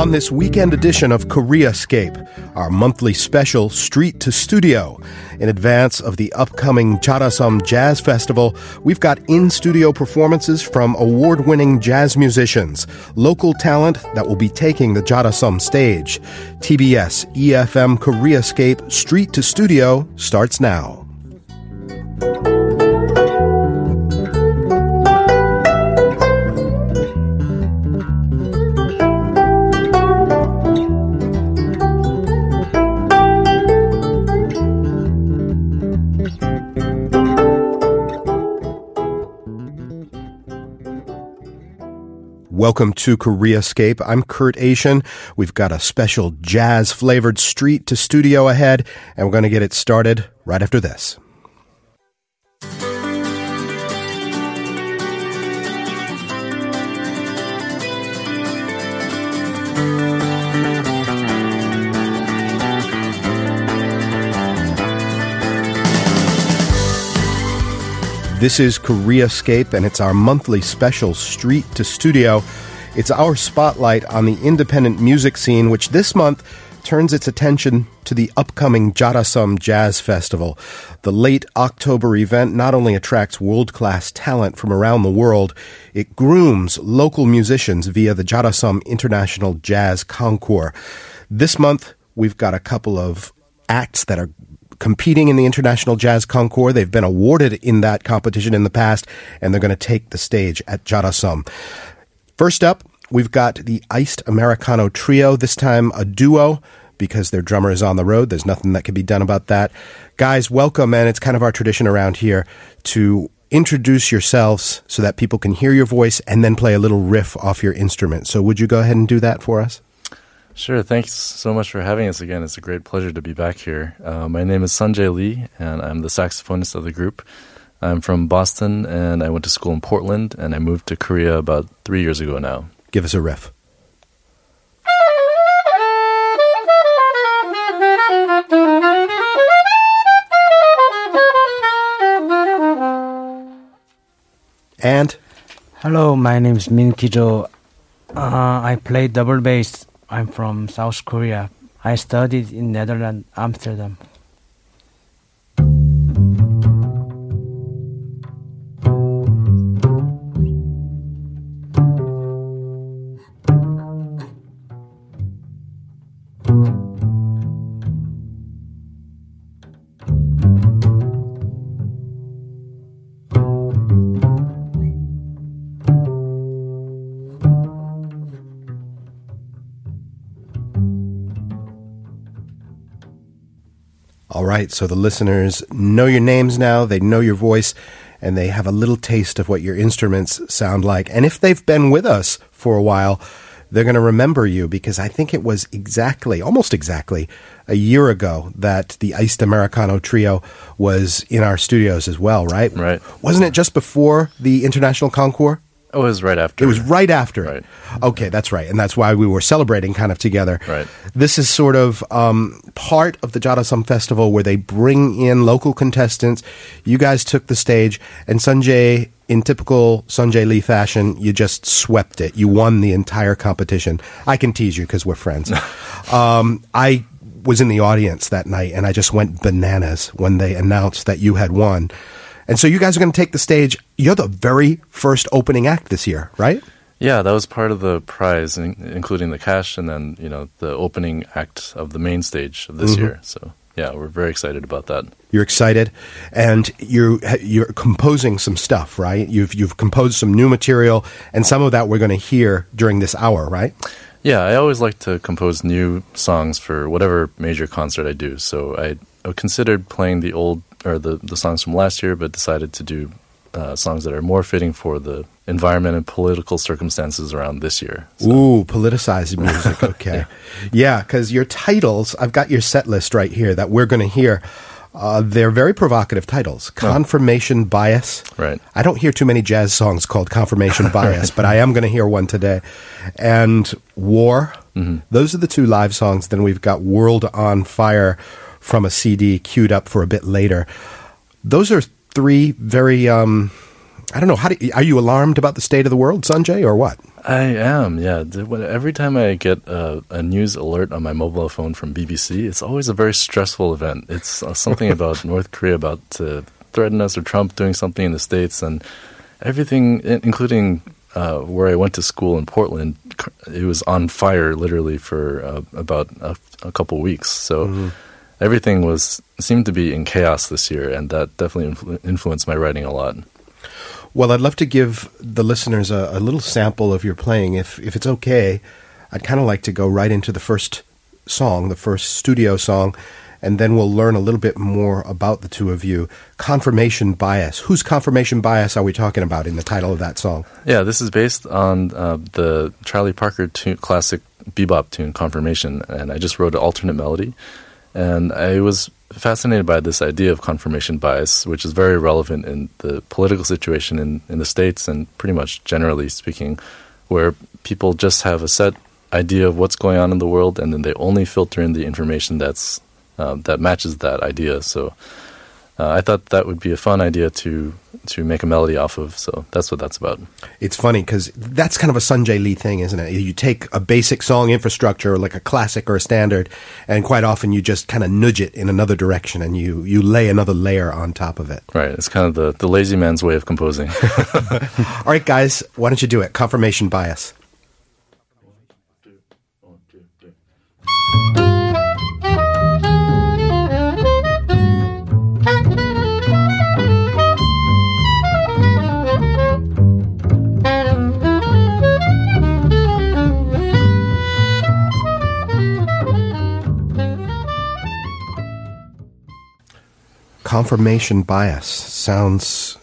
On this weekend edition of Koreascape, our monthly special Street to Studio, in advance of the upcoming Jarasum Jazz Festival, we've got in-studio performances from award-winning jazz musicians, local talent that will be taking the Jarasum stage. TBS EFM Koreascape Street to Studio starts now. Welcome to Koreascape. I'm Kurt Asian. We've got a special jazz-flavored Street to Studio ahead, and we're going to get it started right after this. This is Koreascape, and it's our monthly special Street to Studio. It's our spotlight on the independent music scene, which this month turns its attention to the upcoming Jarasum Jazz Festival. The late October event not only attracts world-class talent from around the world, it grooms local musicians via the Jarasum International Jazz Concours. This month, we've got a couple of acts that are competing in the International Jazz Concours. They've been awarded in that competition in the past, and they're going to take the stage at Jarasum. First up, we've got the Iced Americano Trio, this time a duo, because their drummer is on the road. There's nothing that can be done about that. Guys, welcome, and it's kind of our tradition around here to introduce yourselves so that people can hear your voice and then play a little riff off your instrument. So would you go ahead and do that for us? Sure, thanks so much for having us again. It's a great pleasure to be back here. My name is Sunjae Lee, and I'm the saxophonist of the group. I'm from Boston, and I went to school in Portland, and I moved to Korea about 3 years ago now. Give us a riff. And? Hello, my name is Min Ki Cho. I play double bass. I'm from South Korea. I studied in Netherlands, Amsterdam. All right, so the listeners know your names now, they know your voice, and they have a little taste of what your instruments sound like. And if they've been with us for a while, they're going to remember you, because I think it was almost exactly, a year ago that the Iced Americano Trio was in our studios as well, right? Right. Wasn't it just before the International Concours? It was right after. It was right after. Right. Okay, that's right. And that's why we were celebrating kind of together. Right. This is sort of part of the Jarasum Festival where they bring in local contestants. You guys took the stage, and Sunjae, in typical Sunjae Lee fashion, you just swept it. You won the entire competition. I can tease you because we're friends. I was in the audience that night, and I just went bananas when they announced that you had won. And so you guys are going to take the stage. You're the very first opening act this year, right? Yeah, that was part of the prize, including the cash and then, the opening act of the main stage of this year. So, yeah, we're very excited about that. You're excited, and you're composing some stuff, right? You've composed some new material, and some of that we're going to hear during this hour, right? Yeah, I always like to compose new songs for whatever major concert I do. So I considered playing the old or the songs from last year, but decided to do songs that are more fitting for the environment and political circumstances around this year. So. Ooh, politicized music, okay. Yeah, because your titles, I've got your set list right here that we're going to hear. They're very provocative titles. Confirmation Bias. Right. I don't hear too many jazz songs called Confirmation Bias, but I am going to hear one today. And War. Mm-hmm. Those are the two live songs. Then we've got World on Fire from a CD queued up for a bit later. Those are three very, I don't know, are you alarmed about the state of the world, Sunjae, or what? I am, yeah. Every time I get a news alert on my mobile phone from BBC, it's always a very stressful event. It's something about North Korea about to threaten us or Trump doing something in the States, and everything, including where I went to school in Portland, it was on fire literally for about a couple weeks. So everything seemed to be in chaos this year, and that definitely influenced my writing a lot. Well, I'd love to give the listeners a little sample of your playing. If it's okay, I'd kind of like to go right into the first song, the first studio song, and then we'll learn a little bit more about the two of you. Confirmation Bias. Whose confirmation bias are we talking about in the title of that song? Yeah, this is based on the Charlie Parker classic bebop tune, Confirmation, and I just wrote an alternate melody. And I was fascinated by this idea of confirmation bias, which is very relevant in the political situation in the States and pretty much generally speaking, where people just have a set idea of what's going on in the world, and then they only filter in the information that's that matches that idea. So I thought that would be a fun idea to make a melody off of. So that's what that's about. It's funny because that's kind of a Sunjae Lee thing, isn't it? You take a basic song infrastructure, like a classic or a standard, and quite often you just kind of nudge it in another direction and you lay another layer on top of it. Right. It's kind of the lazy man's way of composing. All right, guys, why don't you do it? Confirmation Bias. Confirmation Bias sounds...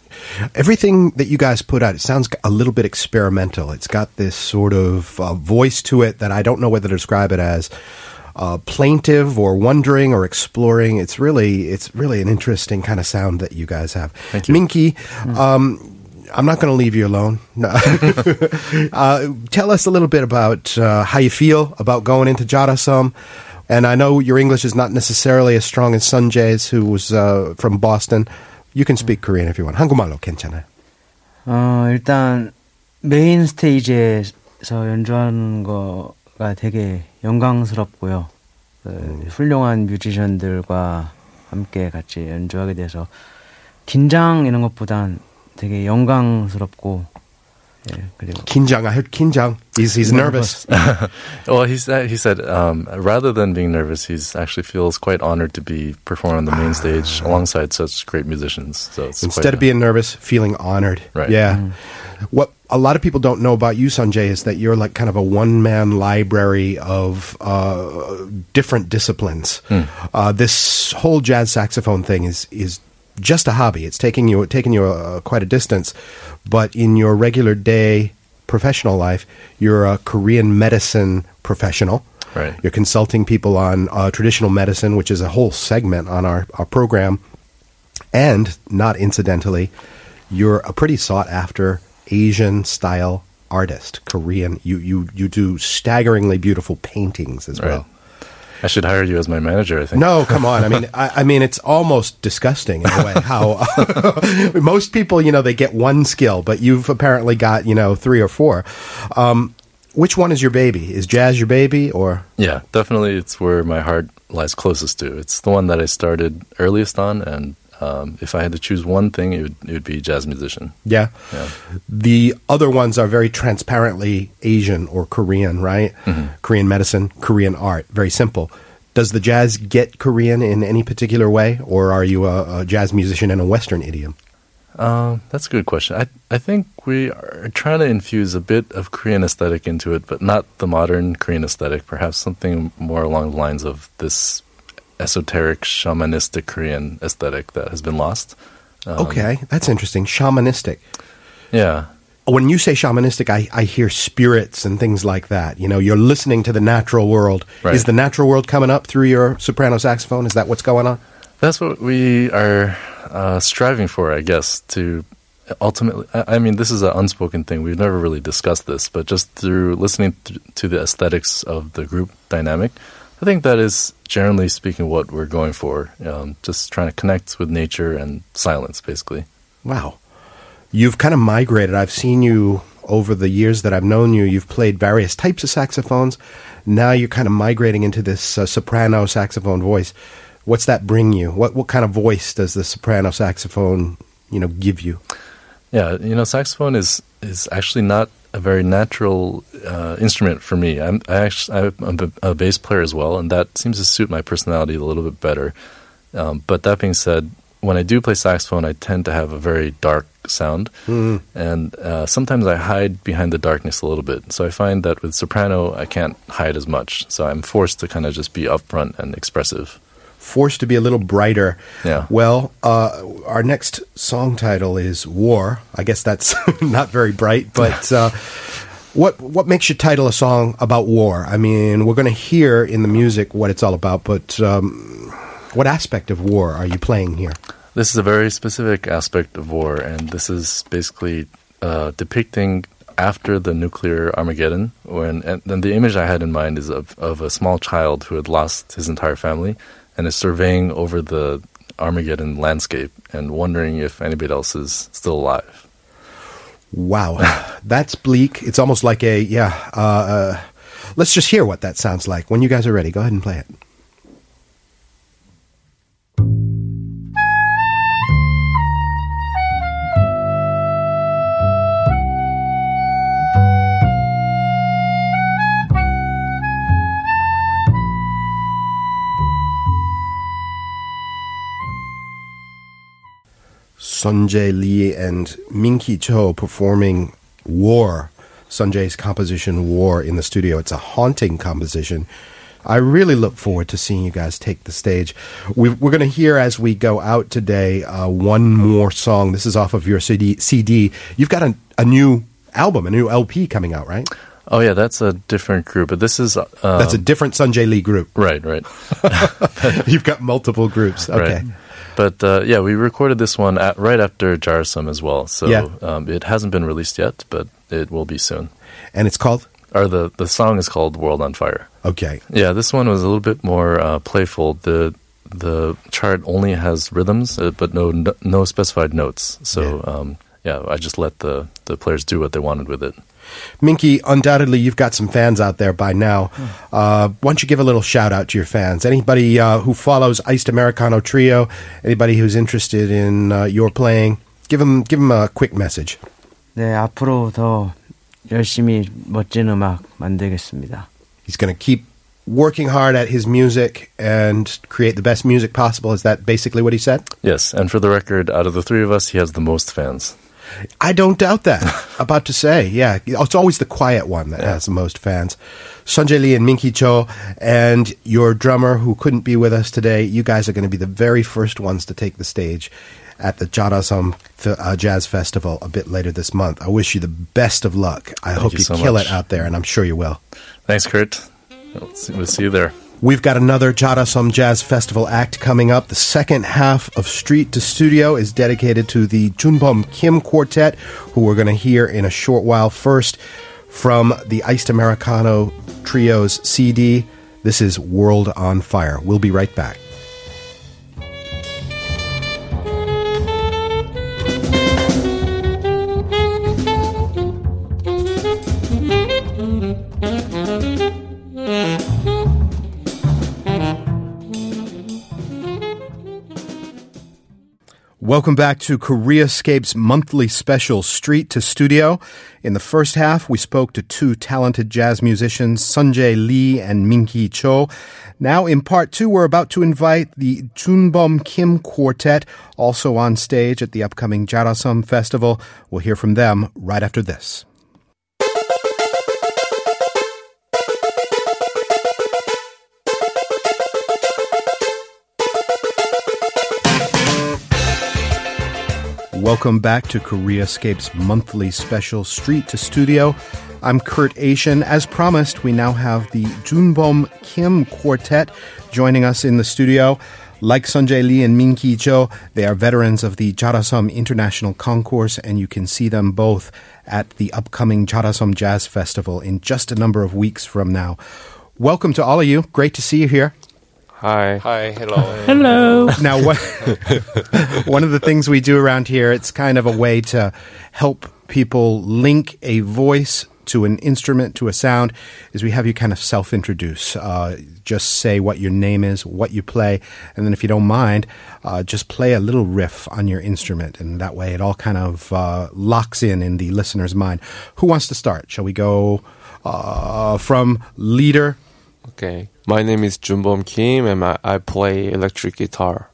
Everything that you guys put out, it sounds a little bit experimental. It's got this sort of voice to it that I don't know whether to describe it as plaintive or wondering or exploring. It's really an interesting kind of sound that you guys have. Thank you. Min Ki, I'm not going to leave you alone. No. Tell us a little bit about how you feel about going into Jarasum. And I know your English is not necessarily as strong as Sunjae's, who was from Boston. You can speak Korean if you want. 한국말로 괜찮아요. 일단 메인 스테이지에서 연주하는 거가 되게 영광스럽고요. 훌륭한 뮤지션들과 함께 같이 연주하게 돼서 긴장 이런 것보단 되게 영광스럽고 긴장. I heard 긴장. He's nervous. Well, he said rather than being nervous, he's actually feels quite honored to be performing on the main stage alongside such great musicians. So it's instead of being nervous, feeling honored. Right. Yeah. What a lot of people don't know about you, Sunjae, is that you're like kind of a one-man library of different disciplines. This whole jazz saxophone thing is just a hobby. It's taking you quite a distance, but in your regular day professional life, you're a Korean medicine professional. Right. You're consulting people on traditional medicine, which is a whole segment on our program. And not incidentally, you're a pretty sought after Asian style artist, Korean. You do staggeringly beautiful paintings as well. I should hire you as my manager, I think. No, come on. I mean, I mean, it's almost disgusting in a way how most people, they get one skill, but you've apparently got, three or four. Which one is your baby? Is jazz your baby or? Yeah, definitely it's where my heart lies closest to. It's the one that I started earliest on, and if I had to choose one thing, it would be jazz musician. Yeah. The other ones are very transparently Asian or Korean, right? Mm-hmm. Korean medicine, Korean art, very simple. Does the jazz get Korean in any particular way, or are you a jazz musician in a Western idiom? That's a good question. I think we are trying to infuse a bit of Korean aesthetic into it, but not the modern Korean aesthetic, perhaps something more along the lines of this esoteric, shamanistic Korean aesthetic that has been lost. Okay, that's interesting. Shamanistic. Yeah. When you say shamanistic, I hear spirits and things like that. You're listening to the natural world. Right. Is the natural world coming up through your soprano saxophone? Is that what's going on? That's what we are striving for, I guess, to ultimately, I mean, this is an unspoken thing. We've never really discussed this, but just through listening to the aesthetics of the group dynamic, I think that is, generally speaking, what we're going for. Just trying to connect with nature and silence, basically. Wow. You've kind of migrated. I've seen you over the years that I've known you. You've played various types of saxophones. Now you're kind of migrating into this soprano saxophone voice. What's that bring you? What kind of voice does the soprano saxophone, give you? Yeah, saxophone is actually not a very natural instrument for me. I'm a bass player as well, and that seems to suit my personality a little bit better. But that being said, when I do play saxophone, I tend to have a very dark sound, and sometimes I hide behind the darkness a little bit. So I find that with soprano, I can't hide as much. So I'm forced to kind of just be upfront and expressive. Forced to be a little brighter. Yeah. Well, our next song title is War. I guess that's not very bright, but what makes you title a song about war? I mean, we're going to hear in the music what it's all about, but what aspect of war are you playing here? This is a very specific aspect of war, and this is basically depicting after the nuclear Armageddon. And the image I had in mind is of a small child who had lost his entire family, and is surveying over the Armageddon landscape and wondering if anybody else is still alive. Wow, that's bleak. It's almost like let's just hear what that sounds like. When you guys are ready, go ahead and play it. Sunjae Lee and Min Ki Cho performing War, Sunjae's composition War, in the studio. It's a haunting composition. I really look forward to seeing you guys take the stage. We're going to hear as we go out today one more song. This is off of your CD. You've got a new album, a new LP coming out, right? Oh, yeah, that's a different group. But this is... that's a different Sunjae Lee group. Right. You've got multiple groups. Okay. Right. But, we recorded this one right after Jarasum as well. So it hasn't been released yet, but it will be soon. And it's called? Or the song is called World on Fire. Okay. Yeah, this one was a little bit more playful. The chart only has rhythms, but no specified notes. So, I just let the players do what they wanted with it. Minky, undoubtedly you've got some fans out there by now. Why don't you give a little shout out to your fans? Anybody who follows Iced Americano Trio, anybody who's interested in your playing, give them a quick message. 네, 앞으로 더 열심히 멋진 음악 만들겠습니다. He's going to keep working hard at his music and create the best music possible. Is that basically what he said? Yes, and for the record, out of the three of us, he has the most fans. I don't doubt that. About to say, yeah. It's always the quiet one that has the most fans. Sunjae Lee and Min Ki Cho and your drummer who couldn't be with us today, you guys are going to be the very first ones to take the stage at the Jarasum Jazz Festival a bit later this month. I wish you the best of luck. I hope you kill it out there, and I'm sure you will. Thanks, Kurt. We'll see you there. We've got another Jarasum Jazz Festival act coming up. The second half of Street to Studio is dedicated to the Joonbom Kim Quartet, who we're going to hear in a short while. First, from the Iced Americano Trio's CD, this is World on Fire. We'll be right back. Welcome back to Koreascape's monthly special, Street to Studio. In the first half, we spoke to two talented jazz musicians, Sunjae Lee and Min Ki Cho. Now, in part two, we're about to invite the Joonbom Kim Quartet, also on stage at the upcoming Jarasum Festival. We'll hear from them right after this. Welcome back to Koreascape's monthly special Street to Studio. I'm Kurt Asian. As promised, we now have the Joonbom Kim Quartet joining us in the studio. Like Sunjae Lee and Min Ki Cho, they are veterans of the Jarasum International Concours, and you can see them both at the upcoming Jarasum Jazz Festival in just a number of weeks from now. Welcome to all of you. Great to see you here. Hi. Hi. Hello. Hello. Now, one of the things we do around here, it's kind of a way to help people link a voice to an instrument, to a sound, is we have you kind of self-introduce. Just say what your name is, what you play, and then if you don't mind, just play a little riff on your instrument, and that way it all kind of locks in the listener's mind. Who wants to start? Shall we go from leader? Okay. My name is Joonbom Kim, and I play electric guitar.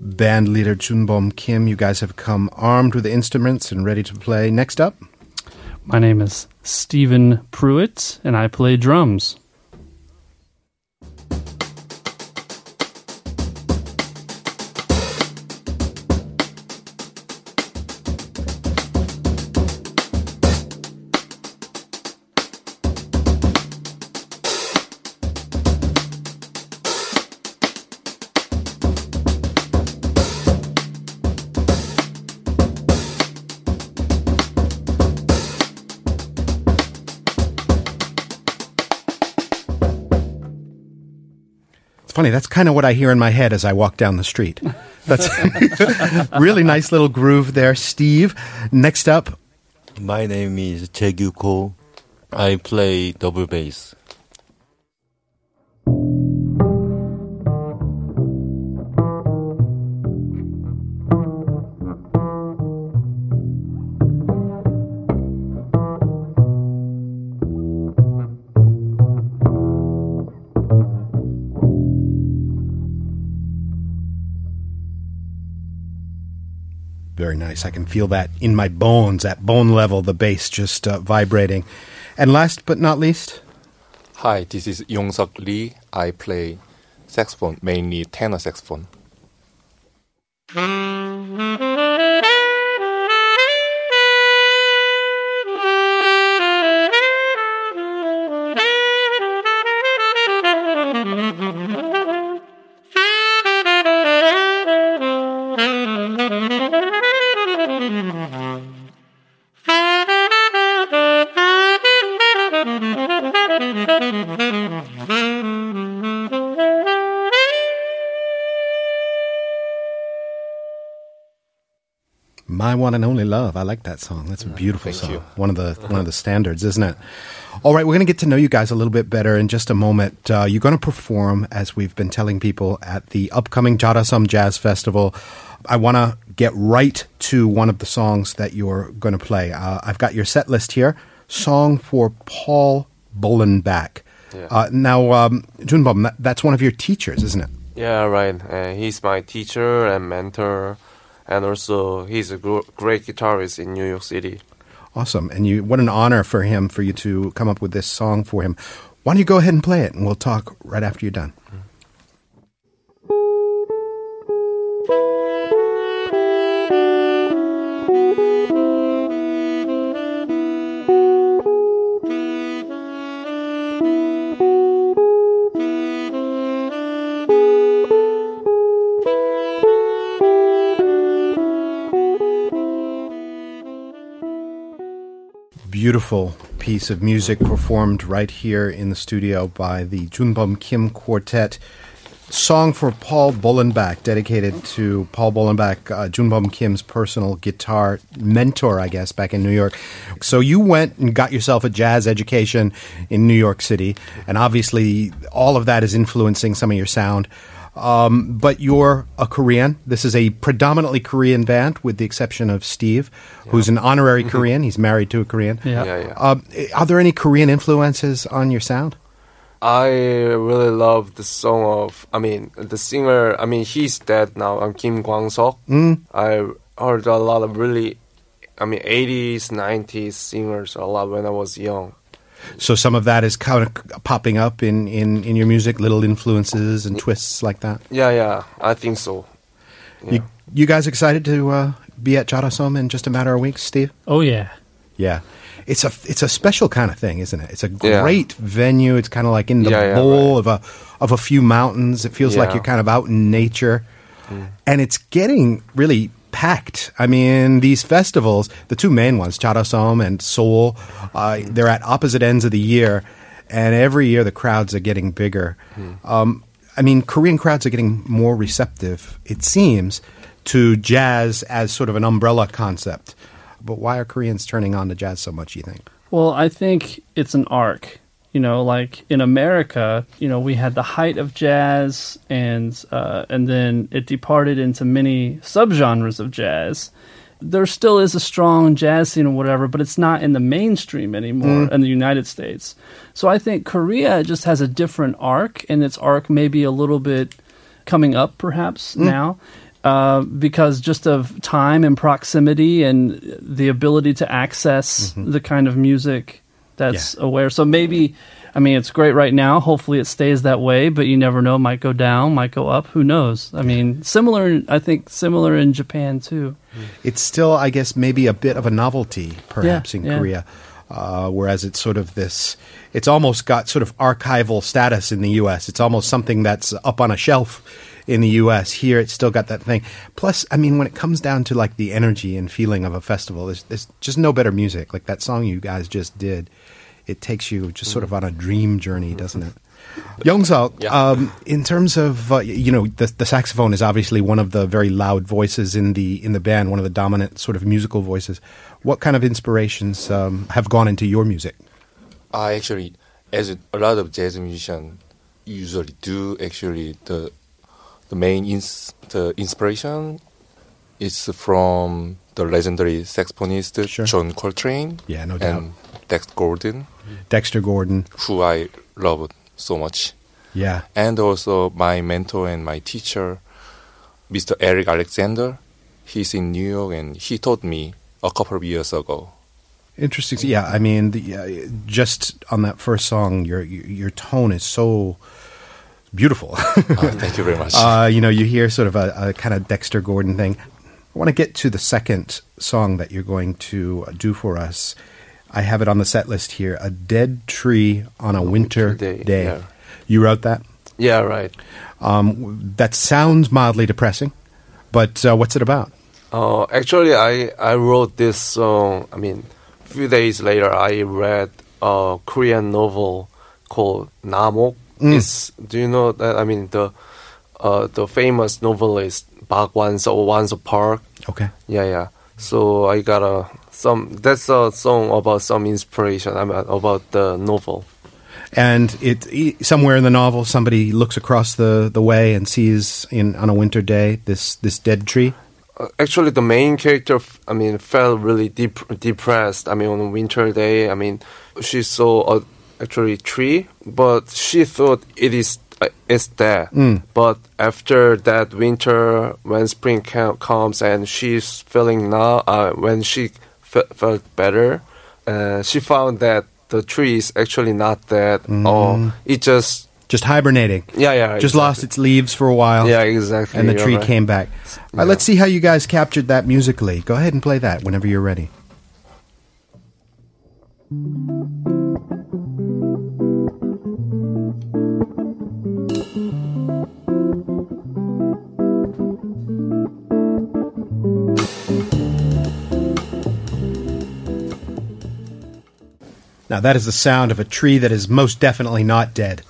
Band leader Joonbom Kim, you guys have come armed with the instruments and ready to play. Next up? My name is Stephen Pruitt, and I play drums. Funny, that's kind of what I hear in my head as I walk down the street. That's really nice little groove there, Steve. Next up. My name is Jae Gyu Ko. I play double bass. Very nice. I can feel that in my bones, at bone level, the bass just vibrating. And last but not least. Hi, this is Yong-Suk Lee. I play saxophone, mainly tenor saxophone. My One and Only Love. I like that song. That's a beautiful song. Thank you. One of the standards, isn't it? All right, we're going to get to know you guys a little bit better in just a moment. You're going to perform, as we've been telling people, at the upcoming Jarasum Jazz Festival. I want to get right to one of the songs that you're going to play. I've got your set list here. Song for Paul Bollenback. Yeah. Now, Joonbom, that's one of your teachers, isn't it? Yeah, right. He's my teacher and mentor. And also, he's a great guitarist in New York City. Awesome. And what an honor for him, for you to come up with this song for him. Why don't you go ahead and play it, and we'll talk right after you're done. Beautiful piece of music performed right here in the studio by the Joonbom Kim Quartet. Song for Paul Bollenback, dedicated to Paul Bollenback, Joonbom Kim's personal guitar mentor, I guess, back in New York. So you went and got yourself a jazz education in New York City, and obviously all of that is influencing some of your sound. But you're a Korean. This is a predominantly Korean band, with the exception of Steve, who's an honorary Korean. He's married to a Korean. Are there any Korean influences on your sound? I really love the song of, the singer, he's dead now, Kim Kwang-seok. I heard a lot of really, 80s, 90s singers a lot when I was young. So some of that is kind of popping up in your music, little influences and twists like that? Yeah, I think so. Yeah. You guys excited to be at Jarasum in just a matter of weeks, Steve? Oh, yeah. Yeah. It's a special kind of thing, isn't it? It's a great venue. It's kind of like in the bowl of a few mountains. It feels like you're kind of out in nature. And it's getting really packed. These festivals, the two main ones, Jarasum and Seoul, they're at opposite ends of the year, and every year the crowds are getting bigger. Korean crowds are getting more receptive, it seems, to jazz as sort of an umbrella concept. But why are Koreans turning on to jazz so much, you think? Well, I think it's an arc. Like in America, we had the height of jazz, and then it departed into many subgenres of jazz. There still is a strong jazz scene or whatever, but it's not in the mainstream anymore in the United States. So I think Korea just has a different arc, and its arc may be a little bit coming up perhaps now. Because just of time and proximity and the ability to access the kind of music that's aware. So maybe, it's great right now. Hopefully it stays that way, but you never know. Might go down, might go up. Who knows? Similar in Japan too. It's still, I guess, maybe a bit of a novelty perhaps in Korea. Whereas it's sort of this, it's almost got sort of archival status in the U.S. It's almost something that's up on a shelf in the U.S. Here, it's still got that thing. Plus, when it comes down to like the energy and feeling of a festival, there's just no better music. Like that song you guys just did, it takes you just sort of on a dream journey, doesn't it? Yong-Suk, in terms of, the saxophone is obviously one of the very loud voices in the band, one of the dominant sort of musical voices. What kind of inspirations have gone into your music? Actually, as a lot of jazz musicians usually do, actually, the main inspiration is from the legendary saxophonist John Coltrane no doubt. And Dexter Gordon. Who I loved so much. Yeah. And also my mentor and my teacher, Mr. Eric Alexander. He's in New York and he taught me a couple of years ago. Interesting. Yeah, just on that first song, your tone is so beautiful. Thank you very much. You hear sort of a kind of Dexter Gordon thing. I want to get to the second song that you're going to do for us. I have it on the set list here, A Dead Tree on a Winter Day. Yeah. You wrote that? Yeah, right. That sounds mildly depressing, but what's it about? Actually, I wrote this song, a few days later I read a Korean novel called Namok. Do you know that? The famous novelist Bak Wanzo or Wanzo Park. Okay. Yeah. So I got that's a song about some inspiration about the novel. And it somewhere in the novel, somebody looks across the way and sees on a winter day this dead tree. Actually, the main character, felt really depressed. On a winter day, she saw a tree, but she thought it's dead. But after that winter, when spring comes and she's feeling now, when she felt better, she found that the tree is actually not dead. It just hibernating. Yeah. Just lost its leaves for a while. Yeah, exactly. And the tree came back. All right, let's see how you guys captured that musically. Go ahead and play that whenever you're ready. Now, that is the sound of a tree that is most definitely not dead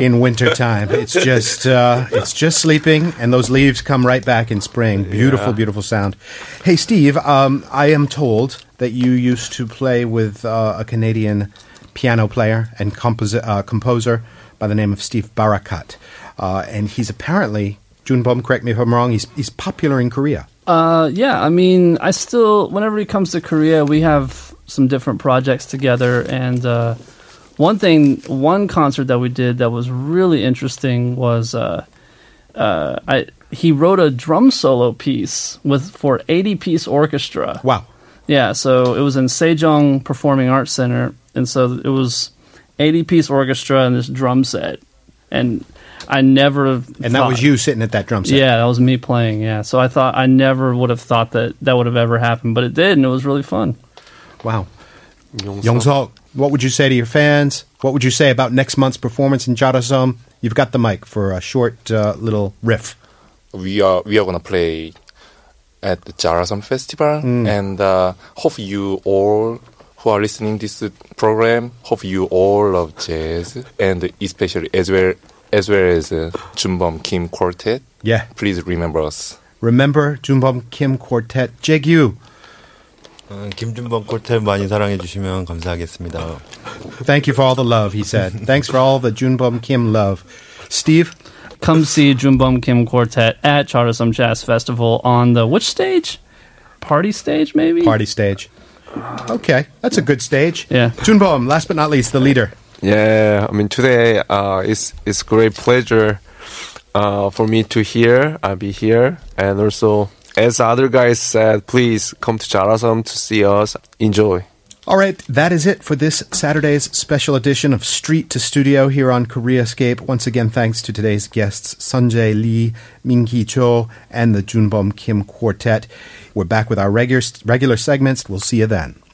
in wintertime. It's just sleeping, and those leaves come right back in spring. Beautiful, beautiful sound. Hey, Steve, I am told that you used to play with a Canadian piano player and composer by the name of Steve Barakat. and he's apparently, Joonbom, correct me if I'm wrong, he's popular in Korea. Yeah, I mean, I still, whenever he comes to Korea, we have some different projects together, and one concert that we did that was really interesting was he wrote a drum solo piece for 80-piece orchestra. Wow. Yeah, so it was in Sejong Performing Arts Center, and so it was 80-piece orchestra and this drum set, and I never And that was you sitting at that drum set? Yeah, that was me playing, yeah. So I thought I never would have thought that would have ever happened, but it did, and it was really fun. Wow. Yong-Suk, what would you say to your fans? What would you say about next month's performance in Jarasum? You've got the mic for a short little riff. We are going to play at the Jarasum Festival, and hope you all who are listening this program, hope you all love jazz, and especially as well as Joonbom Kim Quartet. Yeah. Please remember us. Remember Joonbom Kim Quartet. Jae Gyu. 김준범 콜텟 많이 사랑해 주시면 감사하겠습니다. Thank you for all the love, he said. Thanks for all the Joonbom Kim love. Steve? Come see Joonbom Kim Quartet at Jarasum Jazz Festival on the, which stage? Party stage, maybe? Party stage. Okay, that's a good stage. Yeah. Joonbom, last but not least, the leader. Yeah, I mean, today it's great pleasure for me to hear. I'll be here, and also, as other guys said, please come to Jarasum to see us. Enjoy. All right, that is it for this Saturday's special edition of Street to Studio here on Koreascape. Once again, thanks to today's guests, Sunjae Lee, Min Ki Cho, and the Joonbom Kim Quartet. We're back with our regular segments. We'll see you then.